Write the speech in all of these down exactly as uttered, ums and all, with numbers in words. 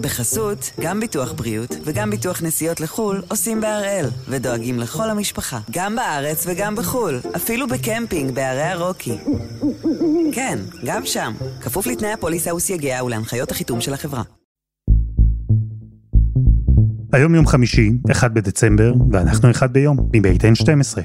בחסות, גם ביטוח בריאות וגם ביטוח נסיעות לחול עושים בהראל, ודואגים לכל המשפחה, גם בארץ וגם בחול, אפילו בקמפינג בערי הרוקי. כן, גם שם, כפוף לתנאי הפוליסה וסייגיה ולהנחיות החיתום של החברה. היום יום חמישי, אחד בדצמבר, ואנחנו אחד ביום, מבית אן שתים עשרה.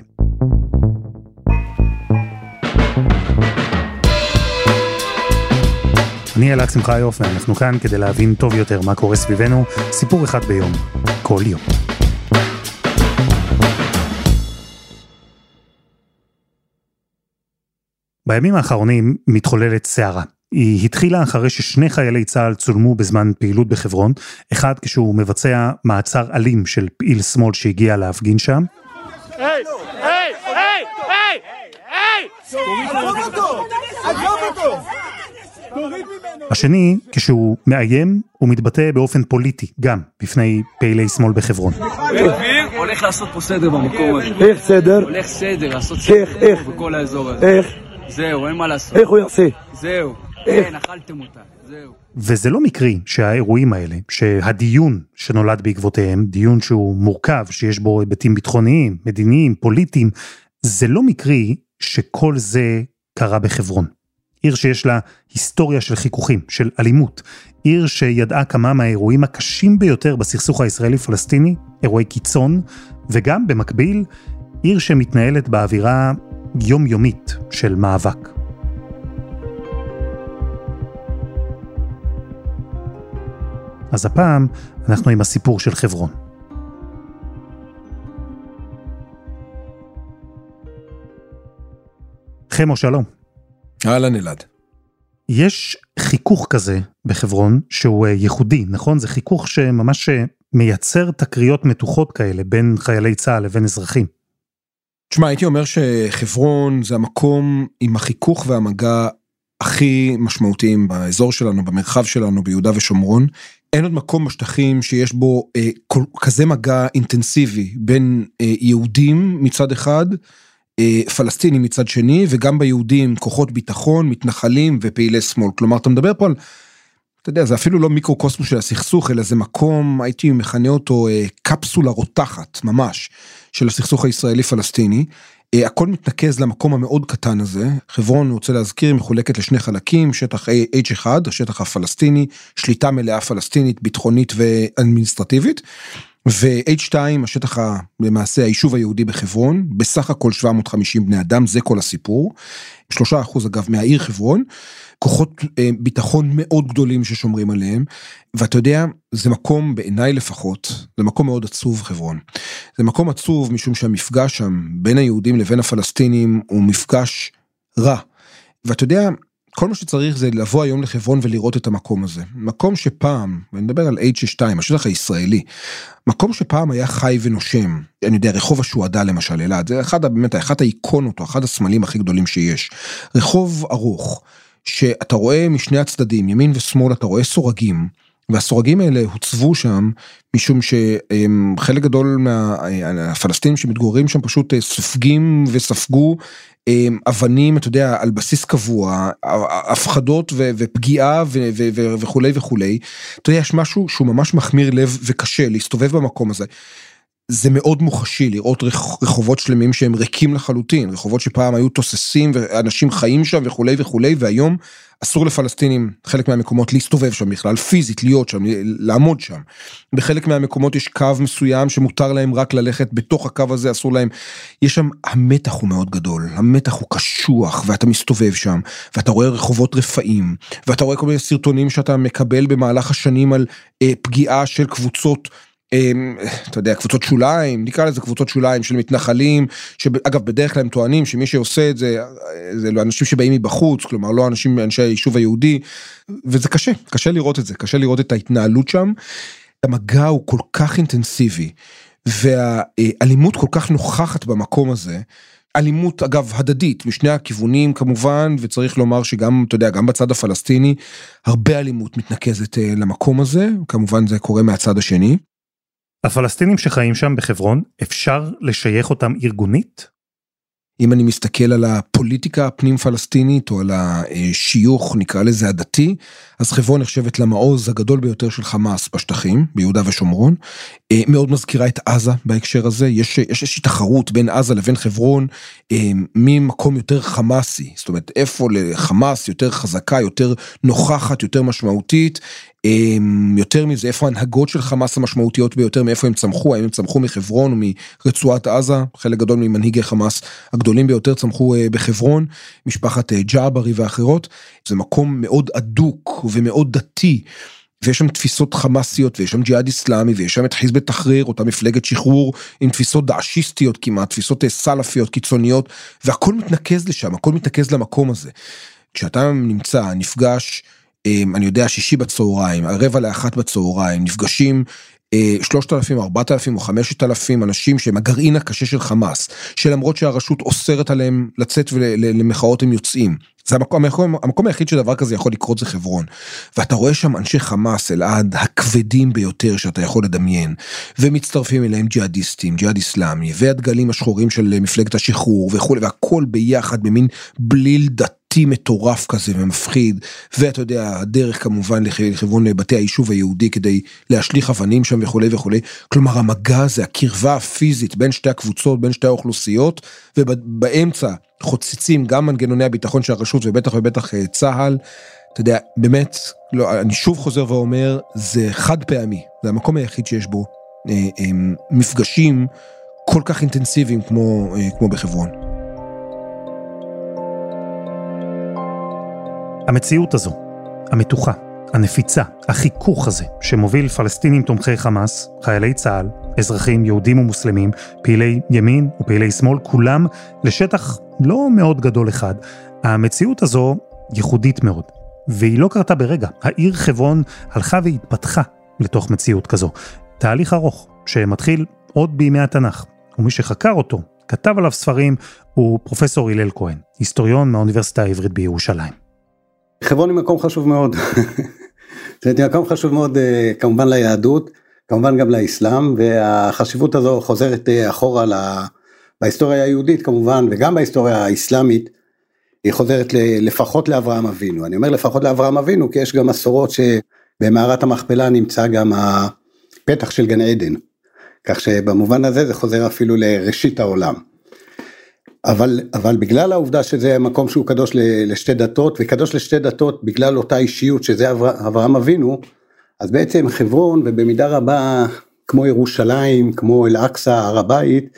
אני אלכס חייף, ואנחנו כאן כדי להבין טוב יותר מה קורה סביבנו, סיפור אחד ביום, כל יום. בימים האחרונים מתחוללת סערה. היא התחילה אחרי ששני חיילי צהל צולמו בזמן פעילות בחברון, אחד כשהוא מבצע מעצר אלים של פעיל שמאל שהגיע להפגין שם. היי! היי! היי! היי! היי! תוריד אותו! עזוב אותו! תוריד ממנו! השני, כשהוא מאיים, הוא מתבטא באופן פוליטי, גם בפני פעילי שמאל בחברון. הולך לעשות פה סדר במקום הזה. איך סדר? הולך סדר, לעשות סדר בכל האזור הזה. איך? זהו, אין מה לעשות. איך הוא יעשה? זהו. כן, אכלתם אותה, זהו. וזה לא מקרי שהאירועים האלה, שהדיון שנולד בעקבותיהם, דיון שהוא מורכב, שיש בו היבטים ביטחוניים, מדיניים, פוליטיים, זה לא מקרי שכל זה קרה בחברון. עיר שיש לה היסטוריה של חיכוכים, של אלימות, עיר שידעה כמה מהאירועים הקשים ביותר בסכסוך הישראלי-פלסטיני, אירועי קיצון, וגם במקביל, עיר שמתנהלת באווירה יומיומית של מאבק. אז הפעם אנחנו עם הסיפור של חברון. חמו, שלום. אהלן אלעד. יש חיכוך כזה בחברון שהוא ייחודי, נכון? זה חיכוך שממש מייצר תקריות מתוחות כאלה בין חיילי צהל לבין אזרחים. תשמע, הייתי אומר שחברון זה המקום עם החיכוך והמגע הכי משמעותיים באזור שלנו, במרחב שלנו, ביהודה ושומרון. אין עוד מקום בשטחים שיש בו אה, כל, כזה מגע אינטנסיבי בין אה, יהודים מצד אחד, אה, פלסטינים מצד שני, וגם ביהודים כוחות ביטחון, מתנחלים ופעילי שמאל. כלומר, אתה מדבר פה על, אתה יודע, זה אפילו לא מיקרוקוסמוס של הסכסוך, אלא זה מקום, הייתי מכנה אותו אה, קפסולה רותחת, ממש, של הסכסוך הישראלי-פלסטיני. אה, הכל מתנקז למקום המאוד קטן הזה. חברון, אני רוצה להזכיר, מחולקת לשני חלקים, שטח אייץ' אחד, השטח הפלסטיני, שליטה מלאה פלסטינית, ביטחונית ואדמיניסטרטיבית, ו-אייץ' שתיים, השטח ה, למעשה היישוב היהודי בחברון, בסך הכל שבע מאות וחמישים בני אדם, זה כל הסיפור, שלושה אחוז אגב מהעיר חברון, כוחות אה, ביטחון מאוד גדולים ששומרים עליהם, ואתה יודע, זה מקום בעיניי לפחות, זה מקום מאוד עצוב חברון, זה מקום עצוב משום שהמפגש שם בין היהודים לבין הפלסטינים הוא מפגש רע, ואתה יודע, כל מה שצריך זה לבוא היום לחברון ולראות את המקום הזה. מקום שפעם, ואני מדבר על אייץ' שתיים, השטח הישראלי, מקום שפעם היה חי ונושם, אני יודע, רחוב השוהדה למשל, אלעד, זה אחד, באמת, אחת האיקונות, או אחד הסמלים הכי גדולים שיש. רחוב ארוך, שאתה רואה משני הצדדים, ימין ושמאל, אתה רואה סורגים, והסורגים האלה הוצבו שם, משום שחלק גדול מהפלסטינים שמתגוררים שם פשוט סופגים וספגו אבנים, אתה יודע, על בסיס קבוע, הפחדות ופגיעה וכו' וכו'. אתה יודע, יש משהו שהוא ממש מחמיר לב וקשה להסתובב במקום הזה. זה מאוד מוחשי לראות רחובות שלמים שהם ריקים לחלוטין, רחובות שפעם היו תוססים ואנשים חיים שם וכו' וכו', והיום אסור לפלסטינים, חלק מהמקומות, להסתובב שם בכלל, פיזית, להיות שם, לעמוד שם. בחלק מהמקומות יש קו מסוים שמותר להם רק ללכת, בתוך הקו הזה אסור להם, יש שם, המתח הוא מאוד גדול, המתח הוא קשוח, ואתה מסתובב שם, ואתה רואה רחובות רפאים, ואתה רואה כל מיני סרטונים שאתה מקבל במהלך השנים על אה, פגיעה של קבוצות, אתה יודע, קבוצות שוליים, נקרא לזה קבוצות שוליים של מתנחלים, שאגב בדרך כלל הם טוענים שמי שעושה את זה, זה לא אנשים שבאים מבחוץ, כלומר לא אנשים, אנשי היישוב היהודי, וזה קשה, קשה לראות את זה, קשה לראות את ההתנהלות שם, המגע הוא כל כך אינטנסיבי, והאלימות כל כך נוכחת במקום הזה, אלימות אגב הדדית, משני הכיוונים כמובן, וצריך לומר שגם, אתה יודע, גם בצד הפלסטיני, הרבה אלימות מתנקזת למקום הזה, כמובן זה קורה מהצד השני. הפלסטינים שחיים שם בחברון, אפשר לשייך אותם ארגונית? אם אני מסתכל על הפוליטיקה הפנים פלסטינית, או על השיוך, נקרא לזה הדתי, אז חברון נחשבת למעוז הגדול ביותר של חמאס בשטחים, ביהודה ושומרון, מאוד מזכירה את עזה בהקשר הזה, יש איזושהי תחרות בין עזה לבין חברון, ממקום יותר חמאסי, זאת אומרת, איפה לחמאס יותר חזקה, יותר נוכחת, יותר משמעותית, יותר מזה, איפה ההנהגות של חמאס המשמעותיות ביותר, מאיפה הם צמחו, האם הם צמחו מחברון או מרצועת עזה, חלק גדול ממנהיגי חמאס הגדולים ביותר צמחו בחברון, משפחת ג'אברי ואחרות, זה מקום מאוד עדוק ומאוד דתי, ויש שם תפיסות חמאסיות, ויש שם ג'יהאד איסלאמי, ויש שם את חיזב תחריר, אותה מפלגת שחרור, עם תפיסות דעשיסטיות כמעט, תפיסות סלאפיות, קיצוניות, והכל מתנקז לשם, הכל מתנקז למקום הזה. כשאתה נמצא, נפגש, אני יודע, שישי בצהריים, הרבע לאחת בצהריים, נפגשים שלושת אלפים, ארבעת אלפים או חמשת אלפים אנשים שהם הגרעין הקשה של חמאס, שלמרות שהרשות אוסרת עליהם לצאת ולמחאות הם יוצאים. זה המקום, המקום, המקום היחיד שדבר כזה יכול לקרות זה חברון, ואתה רואה שם אנשי חמאס אלעד הכבדים ביותר שאתה יכול לדמיין, ומצטרפים אליהם ג'יהאדיסטים, ג'יהאד איסלאמי, והדגלים השחורים של מפלגת השחרור וכו', והכל ביחד במין בליל דת, מטורף כזה ומפחיד, ואתה יודע, הדרך כמובן לכיוון בתי היישוב היהודי כדי להשליך אבנים שם וכו' וכו'. כלומר, המגע זה הקרבה הפיזית בין שתי הקבוצות, בין שתי האוכלוסיות, ובאמצע חוצצים גם מנגנוני הביטחון של הרשות ובטח ובטח צהל. אתה יודע, באמת, לא, אני שוב חוזר ואומר, זה חד פעמי, זה המקום היחיד שיש בו אה, אה, מפגשים כל כך אינטנסיביים כמו, אה, כמו בחברון. המציאות הזו, המתוחה, הנפיצה, החיכוך הזה, שמוביל פלסטינים תומכי חמאס, חיילי צהל, אזרחים, יהודים ומוסלמים, פעילי ימין ופעילי שמאל, כולם לשטח לא מאוד גדול אחד. המציאות הזו ייחודית מאוד, והיא לא קרתה ברגע. העיר חברון הלכה והתפתחה לתוך מציאות כזו. תהליך ארוך שמתחיל עוד בימי התנ"ך, ומי שחקר אותו, כתב עליו ספרים, הוא פרופסור הלל כהן, היסטוריון מהאוניברסיטה העברית בירושלים. חברון היא מקום חשוב מאוד, זה מקום חשוב מאוד כמובן ליהדות, כמובן גם לאסלאם, והחשיבות הזו חוזרת אחורה בהיסטוריה היהודית כמובן, וגם בהיסטוריה האסלאמית, היא חוזרת לפחות לאברהם אבינו, אני אומר לפחות לאברהם אבינו, כי יש גם מסורות שבמערת המכפלה נמצא גם הפתח של גן עדן, כך שבמובן הזה זה חוזר אפילו לראשית העולם. אבל, אבל בגלל העובדה שזה מקום שהוא קדוש לשתי דתות, וקדוש לשתי דתות בגלל אותה אישיות שזה אברהם אבינו, אז בעצם חברון ובמידה רבה כמו ירושלים, כמו אל-אקסא, הר הבית,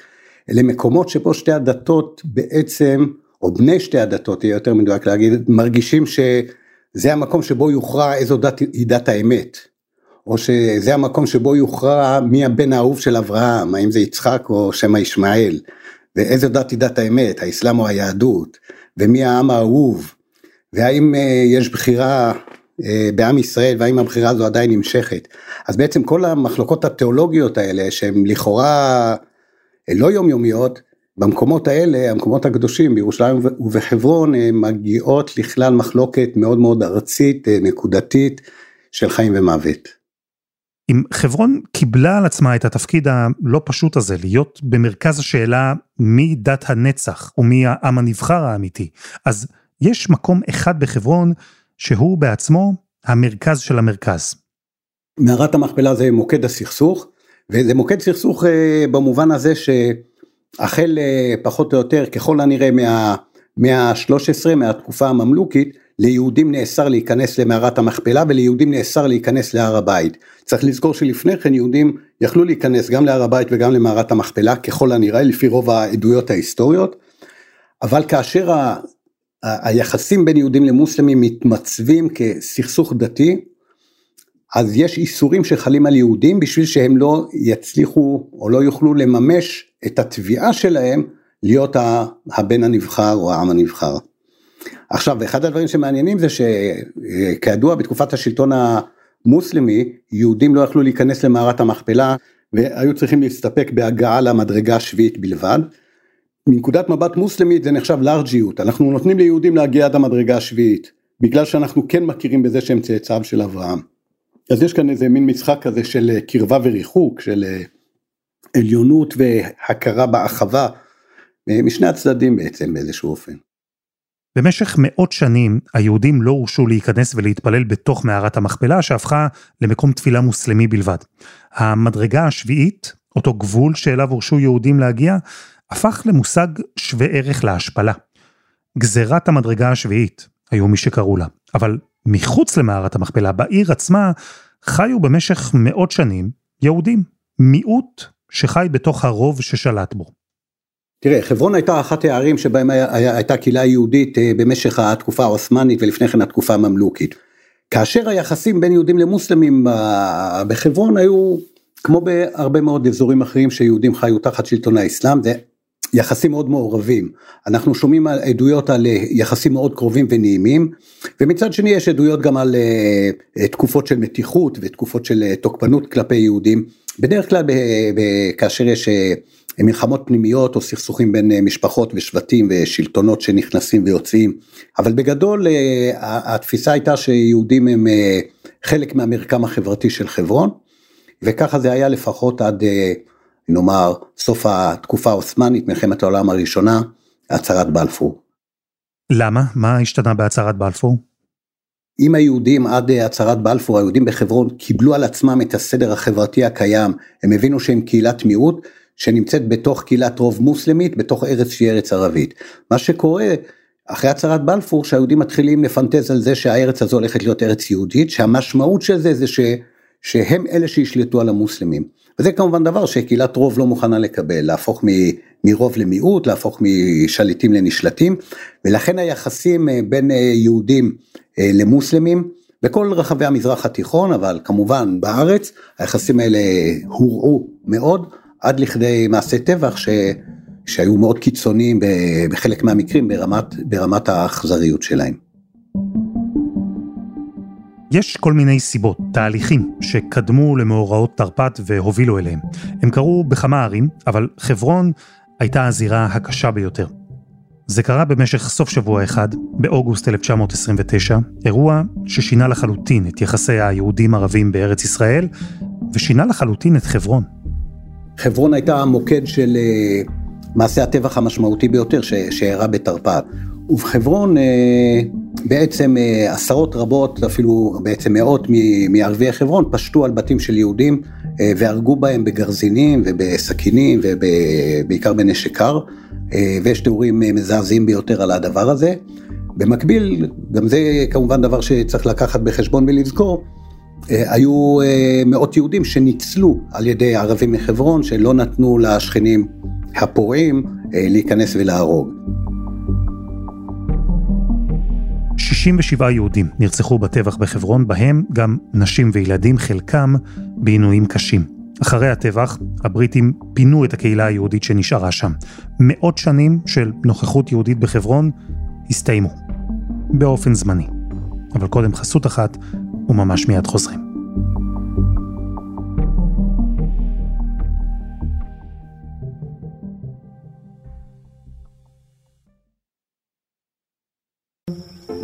אלה מקומות שפה שתי הדתות בעצם, או בני שתי הדתות, יהיה יותר מדויק להגיד, מרגישים שזה המקום שבו יוכרע איזו דת היא דת האמת, או שזה המקום שבו יוכרע מי הבן האהוב של אברהם, האם זה יצחק או שמה ישמעאל, ואיזו דת היא דת האמת, האסלאם או היהדות, ומי העם האהוב, והאם יש בחירה בעם ישראל, והאם הבחירה הזו עדיין נמשכת. אז בעצם כל המחלוקות התיאולוגיות האלה, שהן לכאורה לא יומיומיות, במקומות האלה, המקומות הקדושים בירושלים ובחברון, מגיעות לכלל מחלוקת מאוד מאוד ארצית, נקודתית, של חיים ומוות. אם חברון קיבלה על עצמה את התפקיד הלא פשוט הזה, להיות במרכז השאלה מי דת הנצח ומי העם הנבחר האמיתי, אז יש מקום אחד בחברון שהוא בעצמו המרכז של המרכז. מערת המכפלה זה מוקד הסכסוך, וזה מוקד סכסוך במובן הזה שהחל פחות או יותר ככל הנראה מהמאה ה-שלוש עשרה, מהתקופה הממלוכית, ליהודים נאסר להיכנס למערת המכפלה, וליהודים נאסר להיכנס להר הבית. צריך לזכור שלפני כן יהודים יכלו להיכנס גם להר הבית וגם למערת המכפלה, ככל הנראה, לפי רוב העדויות ההיסטוריות, אבל כאשר ה- ה- היחסים בין יהודים למוסלמים מתמצבים כסכסוך דתי, אז יש איסורים שחלים על יהודים, בשביל שהם לא יצליחו או לא יוכלו לממש את התביעה שלהם, להיות הבן הנבחר או העם הנבחר. עכשיו, אחד הדברים שמעניינים זה שכידוע בתקופת השלטון המוסלמי, יהודים לא יכלו להיכנס למערת המכפלה, והיו צריכים להסתפק בהגעה למדרגה השביעית בלבד. מנקודת מבט מוסלמית זה נחשב לארג'יות, אנחנו נותנים ליהודים להגיע עד המדרגה השביעית, בגלל שאנחנו כן מכירים בזה שהם צאצאיו של אברהם. אז יש כאן איזה מין משחק כזה של קרבה וריחוק, של עליונות והכרה באחווה, משני הצדדים בעצם באיזשהו אופן. במשך מאות שנים היהודים לא הורשו להיכנס ולהתפלל בתוך מערת המכפלה שהפכה למקום תפילה מוסלמי בלבד. המדרגה השביעית, אותו גבול שאליו הורשו יהודים להגיע, הפך למושג שווה ערך להשפלה. גזרת המדרגה השביעית, היו מי שקראו לה, אבל מחוץ למערת המכפלה, בעיר עצמה, חיו במשך מאות שנים יהודים, מיעוט שחי בתוך הרוב ששלט בו. תראה, חברון הייתה אחת הערים שבהם הייתה קהילה יהודית במשך התקופה העות'מאנית ולפני כן התקופה הממלוכית. כאשר היחסים בין יהודים למוסלמים בחברון היו, כמו בהרבה מאוד אזורים אחרים שיהודים חיו תחת שלטון האסלאם, זה יחסים מאוד מעורבים. אנחנו שומעים על עדויות על יחסים מאוד קרובים ונעימים, ומצד שני יש עדויות גם על תקופות של מתיחות ותקופות של תוקפנות כלפי יהודים, בדרך כלל כאשר יש מלחמות פנימיות או סכסוכים בין משפחות ושבטים ושלטונות שנכנסים ויוצאים, אבל בגדול התפיסה הייתה שיהודים הם חלק מהמרקם החברתי של חברון, וככה זה היה לפחות עד נאמר סוף התקופה העות'מאנית, מלחמת העולם הראשונה, הצהרת בלפור. למה? מה השתנה בהצהרת בלפור? אם היהודים עד הצהרת בלפור, היהודים בחברון קיבלו על עצמם את הסדר החברתי הקיים, הם הבינו שהם קהילת מיעוט, שנמצאת בתוך קהילת רוב מוסלמית, בתוך ארץ שהיא ארץ ערבית. מה שקורה אחרי הצהרת בלפור, שהיהודים מתחילים לפנטז על זה שהארץ הזו הולכת להיות ארץ יהודית, שהמשמעות של זה זה ש... שהם אלה שישלטו על המוסלמים. וזה כמובן דבר שקהילת רוב לא מוכנה לקבל, להפוך מ... מרוב למיעוט, להפוך משליטים לנשלטים, ולכן היחסים בין יהודים למוסלמים, בכל רחבי המזרח התיכון, אבל כמובן בארץ, היחסים האלה הורעו מאוד, עד לכדי מעשי טבח ש... שהיו מאוד קיצוניים בחלק מהמקרים ברמת, ברמת האכזריות שלהם. יש כל מיני סיבות, תהליכים, שקדמו למאורעות תרפ"ט והובילו אליהם. הם קרו בכמה ערים, אבל חברון הייתה הזירה הקשה ביותר. זה קרה במשך סוף שבוע אחד, באוגוסט אלף תשע מאות עשרים ותשע, אירוע ששינה לחלוטין את יחסי היהודים ערבים בארץ ישראל, ושינה לחלוטין את חברון. חברון הייתה המוקד של uh, מעשה הטבח המשמעותי ביותר שהראה בתרפ"ט. ובחברון uh, בעצם uh, עשרות רבות, אפילו בעצם מאות מערבי חברון, פשטו על בתים של יהודים uh, והרגו בהם בגרזינים ובסכינים ובעיקר בנשק קר, uh, ויש תיאורים uh, מזעזעים ביותר על הדבר הזה. במקביל, גם זה כמובן דבר שצריך לקחת בחשבון ולזכור, היו מאות יהודים שניצלו על ידי ערבים מחברון, שלא נתנו לשכנים הפורעים להיכנס ולהרוג. שישים ושבעה יהודים נרצחו בטבח בחברון, בהם גם נשים וילדים, חלקם בעינויים קשים. אחרי הטבח, הבריטים פינו את הקהילה היהודית שנשארה שם. מאות שנים של נוכחות יהודית בחברון הסתיימו, באופן זמני. אבל קודם חסות אחת, וממש מיד חוזרים.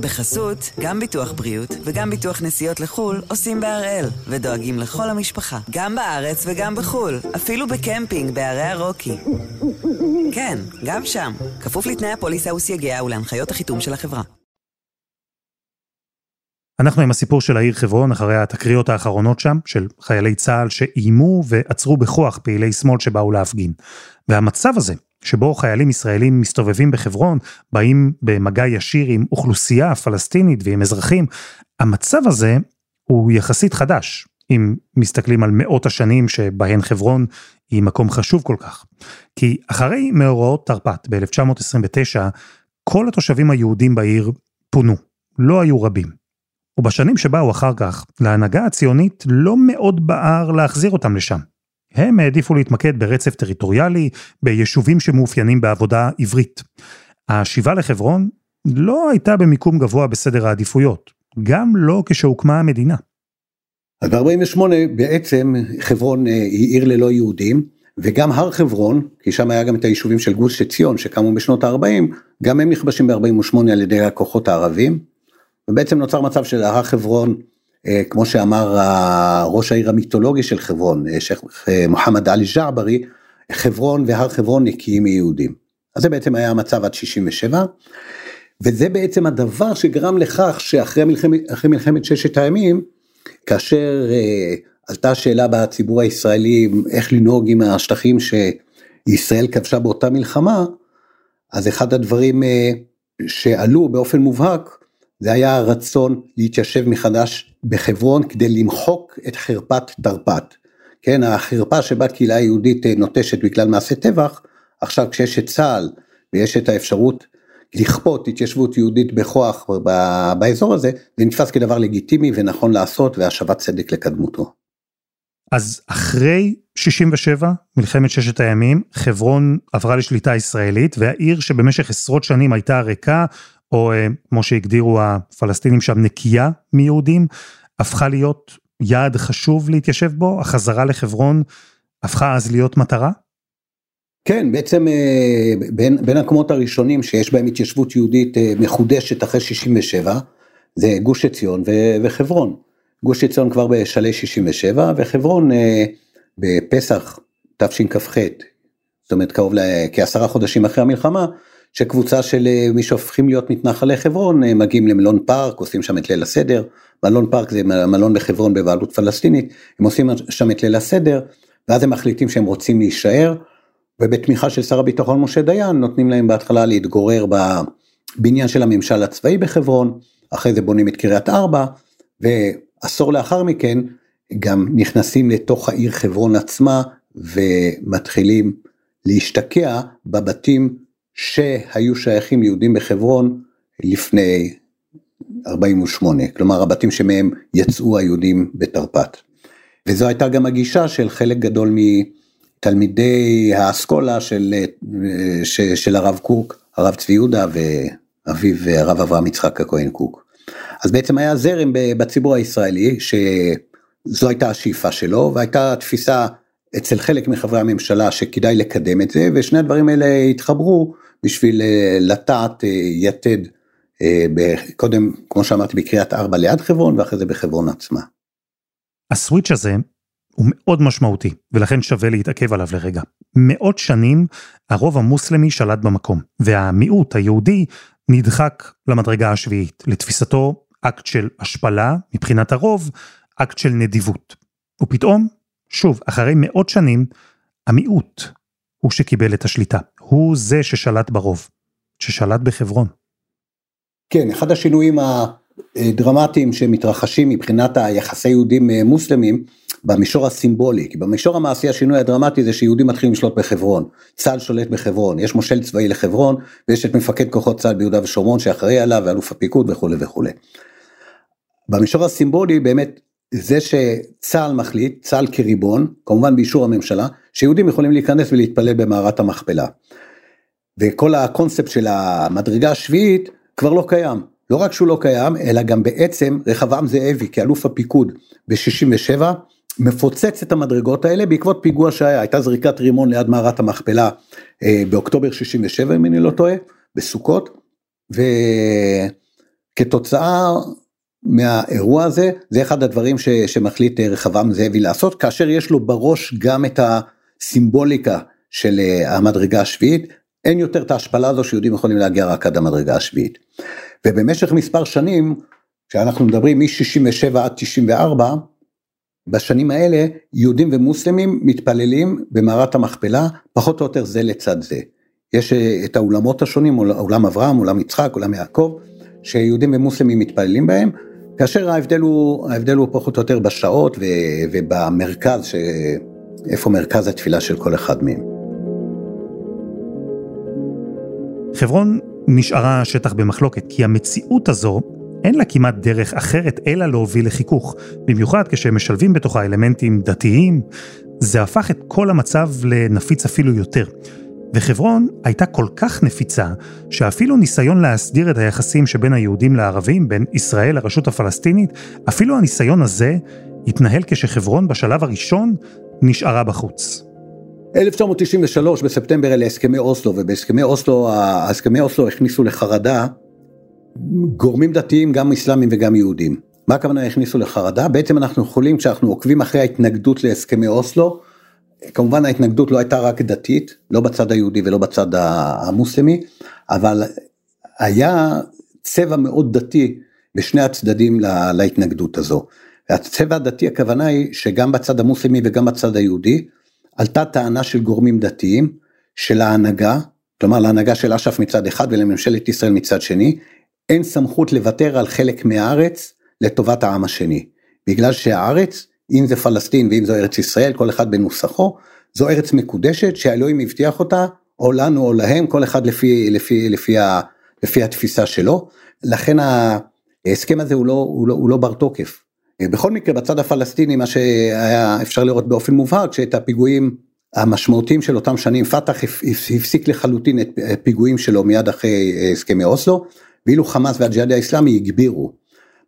בחסות, גם ביטוח בריאות וגם ביטוח נסיעות לחול עושים בהראל, ודואגים לכל המשפחה, גם בארץ וגם בחול, אפילו בקמפינג בערי הרוקי. כן, גם שם, כפוף לתנאי הפוליסה וסייגיה ולהנחיות החיתום של החברה. אנחנו עם הסיפור של העיר חברון אחרי התקריות האחרונות שם, של חיילי צה"ל שאיימו ועצרו בכוח פעילי שמאל שבאו להפגין. והמצב הזה, שבו חיילים ישראלים מסתובבים בחברון, באים במגע ישיר עם אוכלוסייה פלסטינית ועם אזרחים, המצב הזה הוא יחסית חדש, אם מסתכלים על מאות השנים שבהן חברון היא מקום חשוב כל כך. כי אחרי מאורעות תרפ"ט ב-אלף תשע מאות עשרים ותשע, כל התושבים היהודים בעיר פונו, לא היו רבים. ובשנים שבאו אחר כך, להנהגה הציונית לא מאוד בער להחזיר אותם לשם. הם העדיפו להתמקד ברצף טריטוריאלי, ביישובים שמאופיינים בעבודה עברית. השיבה לחברון לא הייתה במיקום גבוה בסדר העדיפויות, גם לא כשהוקמה המדינה. אז ב-ארבעים ושמונה בעצם חברון היא עיר ללא יהודים, וגם הר חברון, כי שם היה גם את היישובים של גוש עציון שקמו בשנות ה-ארבעים, גם הם נכבשים ב-ארבעים ושמונה על ידי הכוחות הערבים, ובעצם נוצר מצב של הר חברון, כמו שאמר ראש העיר המיתולוגי של חברון, מוחמד אל-ג'עברי, חברון והר חברון נקיים מיהודים. אז זה בעצם היה המצב עד שישים ושבע, וזה בעצם הדבר שגרם לכך שאחרי מלחמת, אחרי מלחמת ששת הימים, כאשר אה, עלתה שאלה בציבור הישראלי, איך לנהוג עם השטחים שישראל כבשה באותה מלחמה, אז אחד הדברים אה, שעלו באופן מובהק, זה היה הרצון להתיישב מחדש בחברון, כדי למחוק את חרפת תרפת. כן, החרפה שבה קהילה יהודית נוטשת בכלל מעשה טבח, עכשיו כשיש את צה"ל, ויש את האפשרות לכפות התיישבות יהודית בכוח ב- באזור הזה, זה נתפס כדבר לגיטימי ונכון לעשות, והשבת צדק לקדמותו. אז אחרי שישים ושבע, מלחמת ששת הימים, חברון עברה לשליטה ישראלית, והעיר שבמשך עשרות שנים הייתה ריקה, או כמו שהגדירו הפלסטינים שם נקייה מיהודים, הפכה להיות יעד חשוב להתיישב בו, החזרה לחברון הפכה אז להיות מטרה? כן, בעצם בין, בין המקומות הראשונים שיש בהם התיישבות יהודית מחודשת אחרי שישים ושבע, זה גוש עציון ו- וחברון. גוש עציון כבר בשלי שישים ושבע, וחברון בפסח תשכ"ח, זאת אומרת קרוב ל- כעשרה חודשים אחרי המלחמה, שקבוצה של מי שהופכים להיות מתנחלי חברון, מגיעים למלון פארק, עושים שם את ליל הסדר, מלון פארק זה מלון בחברון בבעלות פלסטינית, הם עושים שם את ליל הסדר, ואז הם מחליטים שהם רוצים להישאר, ובתמיכה של שר הביטחון משה דיין, נותנים להם בהתחלה להתגורר בבניין של הממשל הצבאי בחברון, אחרי זה בונים את קריית ארבע, ועשור לאחר מכן, גם נכנסים לתוך העיר חברון עצמה, ומתחילים להשתקע בבתים, שהיו שייכים יהודים בחברון לפני ארבעים ושמונה, כלומר הבתים שמהם יצאו היהודים בתרפ"ט. וזו הייתה גם הגישה של חלק גדול מתלמידי האסכולה של, של, של הרב קוק, הרב צבי יהודה ואביו הרב אברהם יצחק הכהן קוק. אז בעצם היה זרם בציבור הישראלי שזו הייתה השאיפה שלו, והייתה תפיסה אצל חלק מחברי הממשלה שכדאי לקדם את זה, ושני הדברים האלה התחברו בשביל לטעת יתד, קודם, כמו שאמרתי, בקריית ארבע ליד חברון, ואחרי זה בחברון עצמה. הסוויץ' הזה הוא מאוד משמעותי, ולכן שווה להתעכב עליו לרגע. מאות שנים הרוב המוסלמי שלט במקום, והמיעוט היהודי נדחק למדרגה השביעית, לתפיסתו אקט של השפלה, מבחינת הרוב, אקט של נדיבות. ופתאום, שוב, אחרי מאות שנים, המיעוט הוא שקיבל את השליטה. הוא זה ששלט ברוב, ששלט בחברון. כן, אחד השינויים הדרמטיים שמתרחשים מבחינת היחסי יהודים מוסלמים, במישור הסימבולי, כי במישור המעשי השינוי הדרמטי זה שיהודים מתחילים לשלוט בחברון, צה"ל שולט בחברון, יש מושל צבאי לחברון, ויש את מפקד כוחות צה"ל ביהודה ושומרון שאחראי עליו, ואלוף הפיקוד וכו' וכו'. במישור הסימבולי באמת, זה שצה"ל מחליט, צה"ל כריבון, כמובן באישור הממשלה, שיהודים יכולים להיכנס ולהתפלל במערת המכפלה. וכל הקונספט של המדרגה השביעית כבר לא קיים. לא רק שהוא לא קיים, אלא גם בעצם רחבעם זאבי, כאלוף הפיקוד ב-שישים ושבע, מפוצץ את המדרגות האלה בעקבות פיגוע שהיה. הייתה זריקת רימון ליד מערת המכפלה באוקטובר שישים ושבע, אם אני לא טועה, בסוכות, וכתוצאה מהאירוע הזה, זה אחד הדברים ש, שמחליט רחבעם זאבי לעשות, כאשר יש לו בראש גם את הסימבוליקה של המדרגה השביעית, אין יותר את ההשפלה הזו שיהודים יכולים להגיע רק עד המדרגה השביעית. ובמשך מספר שנים, כשאנחנו מדברים מ-שישים ושבע עד תשעים וארבע, בשנים האלה יהודים ומוסלמים מתפללים במערת המכפלה, פחות או יותר זה לצד זה. יש את האולמות השונים, אולם אברהם, אולם יצחק, אולם יעקב, שיהודים ומוסלמים מתפללים בהם, כאשר ההבדל הוא, ההבדל הוא פחות או יותר בשעות ו, ובמרכז, ש, איפה מרכז התפילה של כל אחד מהם. חברון נשארה שטח במחלוקת, כי המציאות הזו אין לה כמעט דרך אחרת אלא להוביל לחיכוך, במיוחד כשמשלבים בתוכה אלמנטים דתיים, זה הפך את כל המצב לנפיץ אפילו יותר. וחברון הייתה כל כך נפיצה, שאפילו ניסיון להסדיר את היחסים שבין היהודים לערבים, בין ישראל לרשות הפלסטינית, אפילו הניסיון הזה התנהל כשחברון בשלב הראשון נשארה בחוץ. אלף תשע מאות תשעים ושלוש בספטמבר אלה הסכמי אוסלו, ובהסכמי אוסלו, הסכמי אוסלו הכניסו לחרדה גורמים דתיים, גם אסלאמים וגם יהודים. מה הכוונה הכניסו לחרדה? בעצם אנחנו יכולים, כשאנחנו עוקבים אחרי ההתנגדות להסכמי אוסלו, כמובן ההתנגדות לא הייתה רק דתית, לא בצד היהודי ולא בצד המוסלמי, אבל היה צבע מאוד דתי בשני הצדדים לה, להתנגדות הזו. הצבע הדתי הכוונה היא שגם בצד המוסלמי וגם בצד היהודי, עלתה טענה של גורמים דתיים, של ההנהגה, כלומר להנהגה של אש"ף מצד אחד ולממשלת ישראל מצד שני, אין סמכות לוותר על חלק מהארץ לטובת העם השני, בגלל שהארץ, אם זה פלסטין ואם זו ארץ ישראל, כל אחד בנוסחו, זו ארץ מקודשת שהאלוהים הבטיח אותה, או לנו או להם, כל אחד לפי, לפי, לפי, לפי התפיסה שלו, לכן ההסכם הזה הוא לא, הוא לא, הוא לא בר תוקף. בכל מקרה בצד הפלסטיני, מה שהיה אפשר לראות באופן מובהק, שאת הפיגועים המשמעותיים של אותם שנים, פתח הפסיק לחלוטין את הפיגועים שלו מיד אחרי הסכמי אוסלו, ואילו חמאס והג'יהאד האסלאמי הגבירו.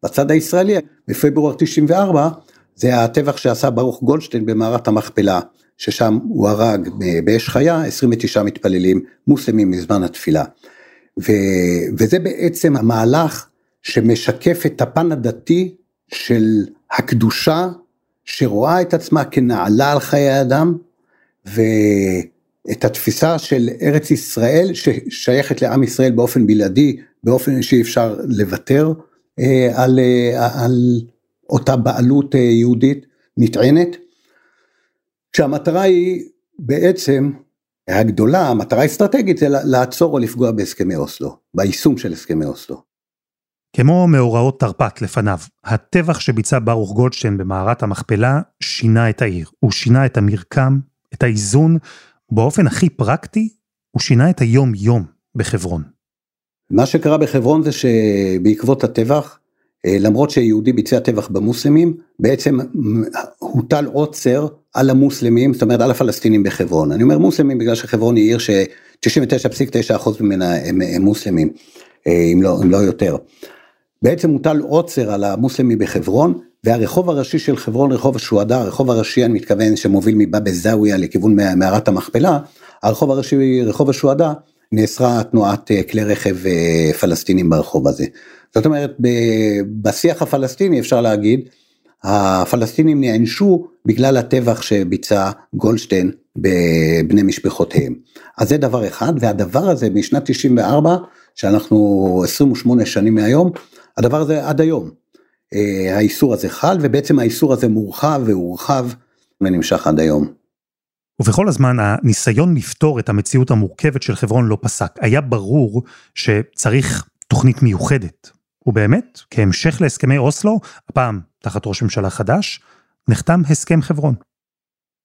בצד הישראלי, בפברואר תשעים וארבע, זה הטבח שעשה ברוך גולדשטיין במערת המכפלה, ששם הוא הרג באש חיה עשרים ותשעה מתפללים מוסלמים מזמן התפילה. ו... וזה בעצם המהלך שמשקף את הפן הדתי של הקדושה, שרואה את עצמה כנעלה על חיי אדם, ואת התפיסה של ארץ ישראל ששייכת לעם ישראל באופן בלעדי, באופן שאי אפשר לוותר אה, על, אה, על אותה בעלות אה, יהודית נטענת, כשהמטרה היא בעצם הגדולה, המטרה האסטרטגית זה לעצור או לפגוע בהסכמי אוסלו, ביישום של הסכמי אוסלו. כמו מאורעות תרפ"ט לפניו, הטבח שביצע ברוך גולדשטיין במערת המכפלה שינה את העיר, הוא שינה את המרקם, את האיזון, באופן הכי פרקטי, הוא שינה את היום-יום בחברון. מה שקרה בחברון זה שבעקבות הטבח, למרות שיהודי ביצע טבח במוסלמים, בעצם הוטל עוצר על המוסלמים, זאת אומרת על הפלסטינים בחברון. אני אומר מוסלמים בגלל שחברון היא עיר ש-תשעים ותשע נקודה תשע אחוז ממנה הם, הם מוסלמים, אם לא, אם לא יותר. בעצם הוטל עוצר על המוסלמים בחברון, והרחוב הראשי של חברון, רחוב השוהדה, הרחוב הראשי, אני מתכוון שמוביל מבאב זאוויה לכיוון מערת המכפלה, הרחוב הראשי, רחוב השוהדה, נאסרה תנועת כלי רכב פלסטינים ברחוב הזה. זאת אומרת, בשיח הפלסטיני אפשר להגיד, הפלסטינים נענשו בגלל הטבח שביצע גולדשטיין בבני משפחותיהם. אז זה דבר אחד, והדבר הזה משנת תשעים וארבע, שאנחנו עשרים ושמונה שנים מהיום, הדבר הזה עד היום. האיסור הזה חל, ובעצם האיסור הזה מורחב והורחב ונמשך עד היום. ובכל הזמן הניסיון לפתור את המציאות המורכבת של חברון לא פסק. היה ברור שצריך תוכנית מיוחדת. ובאמת, כהמשך להסכמי אוסלו, הפעם תחת ראש ממשלה חדש, נחתם הסכם חברון.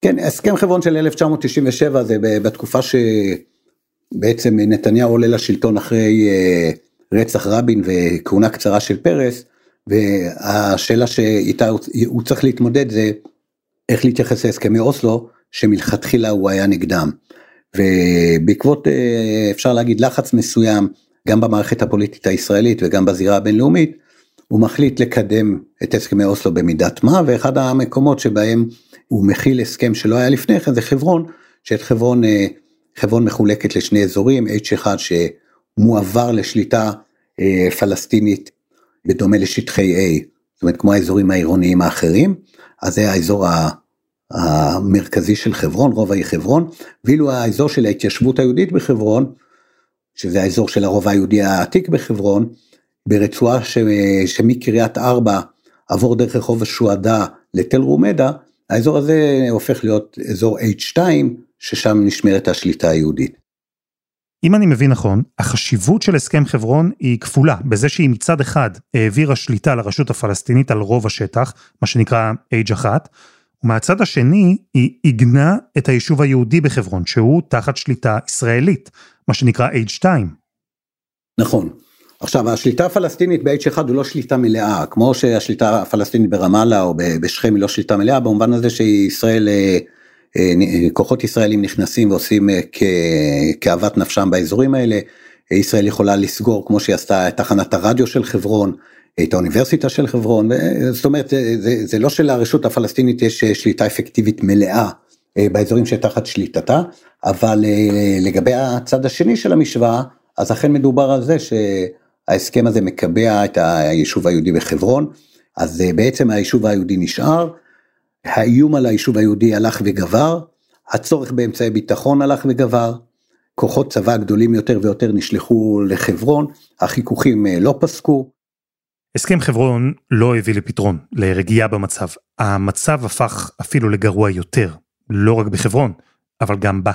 כן, הסכם חברון של אלף תשע מאות תשעים ושבע זה בתקופה שבעצם נתניהו עולה לשלטון אחרי רצח רבין וכהונה קצרה של פרס, והשאלה שאיתה הוא צריך להתמודד זה איך להתייחס להסכמי אוסלו שמלכתחילה הוא היה נגדם, ובעקבות אפשר להגיד לחץ מסוים גם במערכת הפוליטית הישראלית וגם בזירה הבינלאומית, הוא מחליט לקדם את הסכמי אוסלו במידת מה, ואחד המקומות שבהם הוא מכיל הסכם שלא היה לפני כן זה חברון, שאת חברון, חברון מחולקת לשני אזורים, אייץ' וואן שמועבר לשליטה פלסטינית בדומה לשטחי A, זאת אומרת כמו האזורים העירוניים האחרים, אז זה האזור המרכזי של חברון, רובע חברון, ואילו האזור של ההתיישבות היהודית בחברון, שזה האזור של הרובע היהודי העתיק בחברון, ברצועה ש... שמקריית ארבע, עבור דרך רחוב השוהדה לתל רומדה, האזור הזה הופך להיות אזור אייץ' וואן, ששם נשמרת השליטה היהודית. אם אני מבין נכון, החשיבות של הסכם חברון היא כפולה, בזה שהיא מצד אחד העבירה שליטה לרשות הפלסטינית על רוב השטח, מה שנקרא אייץ' וואן, ומהצד השני היא עיגנה את היישוב היהודי בחברון, שהוא תחת שליטה ישראלית, מה שנקרא אייץ' וואן. נכון. עכשיו, השליטה הפלסטינית ב-אייץ' וואן היא לא שליטה מלאה, כמו שהשליטה הפלסטינית ברמאללה או בשכם היא לא שליטה מלאה, במובן הזה שישראל... כוחות ישראלים נכנסים ועושים כאוות נפשם באזורים האלה, ישראל יכולה לסגור כמו שהיא עשתה את תחנת הרדיו של חברון, את האוניברסיטה של חברון, זאת אומרת זה, זה, זה לא שלרשות הפלסטינית יש שליטה אפקטיבית מלאה באזורים שתחת שליטתה, אבל לגבי הצד השני של המשוואה, אז אכן מדובר על זה שההסכם הזה מקבע את היישוב היהודי בחברון, אז בעצם היישוב היהודי נשאר, האיום על היישוב היהודי הלך וגבר, הצורך באמצעי ביטחון הלך וגבר, כוחות צבא גדולים יותר ויותר נשלחו לחברון, החיכוכים לא פסקו. הסכם חברון לא הביא לפתרון, לרגיעה במצב. המצב הפך אפילו לגרוע יותר, לא רק בחברון, אבל גם בה.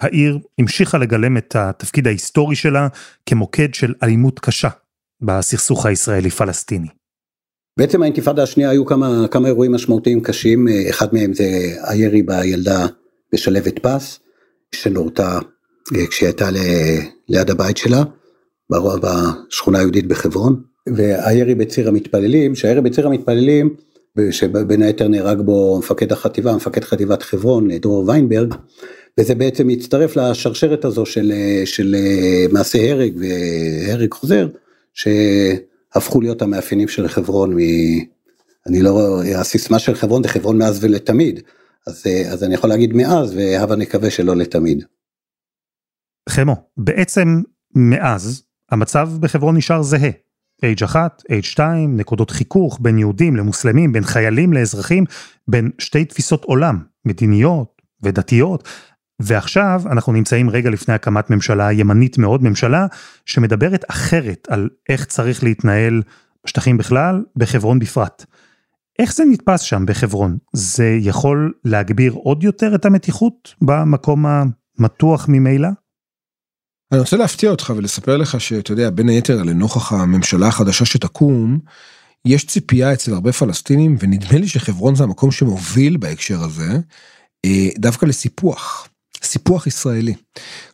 העיר המשיכה לגלם את התפקיד ההיסטורי שלה כמוקד של אלימות קשה בסכסוך הישראלי-פלסטיני. בעצם האינתיפאדה השנייה היו כמה, כמה אירועים משמעותיים קשים, אחד מהם זה הירי בילדה בשלבת פס, שנורתה כשהיא הייתה ליד הבית שלה, בשכונה היהודית בחברון, והירי בציר המתפללים, שהירי בציר המתפללים, שבין היתר נהרג בו מפקד החטיבה, מפקד חטיבת חברון, דרור ויינברג, וזה בעצם הצטרף לשרשרת הזו של, של מעשה הרג והרג חוזר, שהפכו להיות המאפיינים של חברון, מ... אני לא רואה, הסיסמה של חברון זה חברון מאז ולתמיד, אז, אז אני יכול להגיד מאז, והבה נקווה שלא לתמיד. חמו, בעצם מאז המצב בחברון נשאר זהה, אייץ' אחת, אייץ' שתיים, נקודות חיכוך בין יהודים למוסלמים, בין חיילים לאזרחים, בין שתי תפיסות עולם, מדיניות ודתיות, ועכשיו אנחנו נמצאים רגע לפני הקמת ממשלה ימנית מאוד, ממשלה שמדברת אחרת על איך צריך להתנהל בשטחים בכלל, בחברון בפרט. איך זה נתפס שם בחברון? זה יכול להגביר עוד יותר את המתיחות במקום המתוח ממילא? אני רוצה להפתיע אותך ולספר לך שאתה יודע, בין היתר לנוכח הממשלה החדשה שתקום, יש ציפייה אצל הרבה פלסטינים, ונדמה לי שחברון זה המקום שמוביל בהקשר הזה, דווקא לסיפוח, סיפוח ישראלי.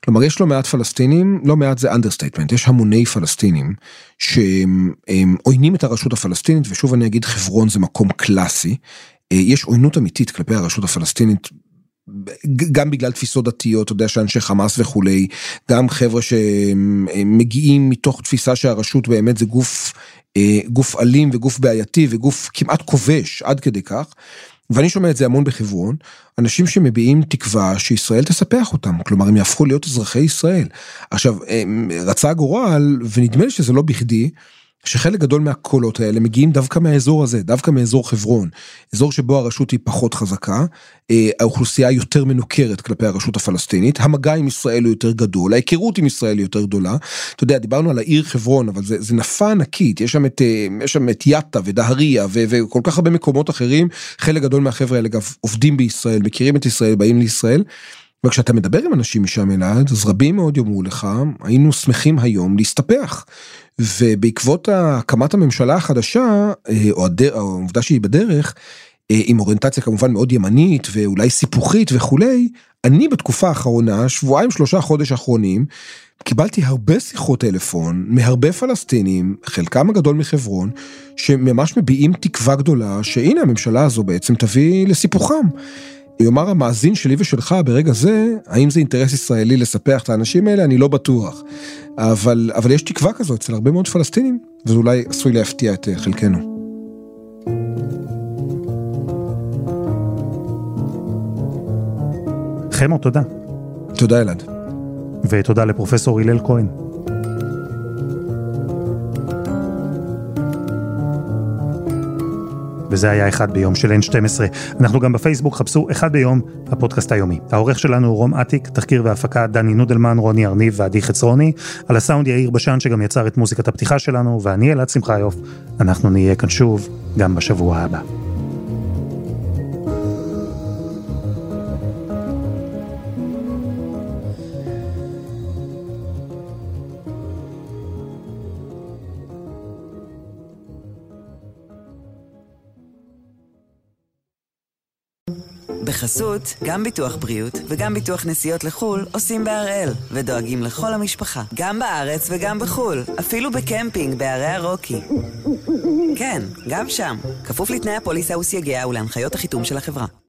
כלומר, יש לא מעט פלסטינים, לא מעט זה אנדרסטייטמנט, יש המוני פלסטינים שהם עוינים את הרשות הפלסטינית, ושוב אני אגיד, חברון זה מקום קלאסי, יש עוינות אמיתית כלפי הרשות הפלסטינית, גם בגלל תפיסות דתיות, אתה יודע, שאנשי חמאס וכולי, גם חבר'ה שמגיעים מתוך תפיסה שהרשות באמת זה גוף, גוף אלים וגוף בעייתי וגוף כמעט כובש עד כדי כך, ואני שומע את זה המון בחברון, אנשים שמביעים תקווה שישראל תספח אותם, כלומר הם יהפכו להיות אזרחי ישראל. עכשיו, רצה הגורל, ונדמה לי שזה לא בכדי, שחלק גדול מהקולות האלה מגיעים דווקא מהאזור הזה, דווקא מאזור חברון, אזור שבו הרשות היא פחות חזקה, האוכלוסייה יותר מנוכרת כלפי הרשות הפלסטינית, המגע עם ישראל הוא יותר גדול, ההיכרות עם ישראל היא יותר גדולה, אתה יודע, דיברנו על העיר חברון, אבל זה, זה נפה ענקית, יש שם את, יש שם את יטה ודהריה, ו, וכל כך הרבה מקומות אחרים, חלק גדול מהחבר'ה האלה אגב עובדים בישראל, מכירים את ישראל, באים לישראל, וכשאתה מדבר עם אנשים משם אלעד, אז רבים מאוד יאמרו לך, היינו שמחים היום להסתפח, ובעקבות הקמת הממשלה החדשה, או העובדה שהיא בדרך, עם אוריינטציה כמובן מאוד ימנית, ואולי סיפוחית וכולי, אני בתקופה האחרונה, שבועיים שלושה חודש האחרונים, קיבלתי הרבה שיחות טלפון, מהרבה פלסטינים, חלקם הגדול מחברון, שממש מביעים תקווה גדולה, שהנה הממשלה הזו בעצם תביא לסיפוחם. יאמר המאזין שלי ושלך ברגע זה, האם זה אינטרס ישראלי לספח את האנשים האלה? אני לא בטוח. אבל, אבל יש תקווה כזו אצל הרבה מאוד פלסטינים, וזה אולי עשוי להפתיע את חלקנו. חמו, תודה. תודה אלעד. ותודה לפרופסור הלל כהן. וזה היה אחד ביום של אן שתים עשרה. אנחנו גם בפייסבוק, חפשו אחד ביום, הפודקאסט היומי. העורך שלנו הוא רום עתיק, תחקיר והפקה דני נודלמן, רוני ארניב ועדי חצרוני, על הסאונד יאיר בשן שגם יצר את מוזיקת הפתיחה שלנו, ואני אלעד שמחיוף, אנחנו נהיה כאן שוב גם בשבוע הבא. בחסות, גם ביטוח בריאות וגם ביטוח נסיעות לחול עושים בהראל ודואגים לכל המשפחה, גם בארץ וגם בחול, אפילו בקמפינג בערי הרוקי. כן, גם שם, כפוף לתנאי הפוליסה וסייגיה ולהנחיות החיתום של החברה.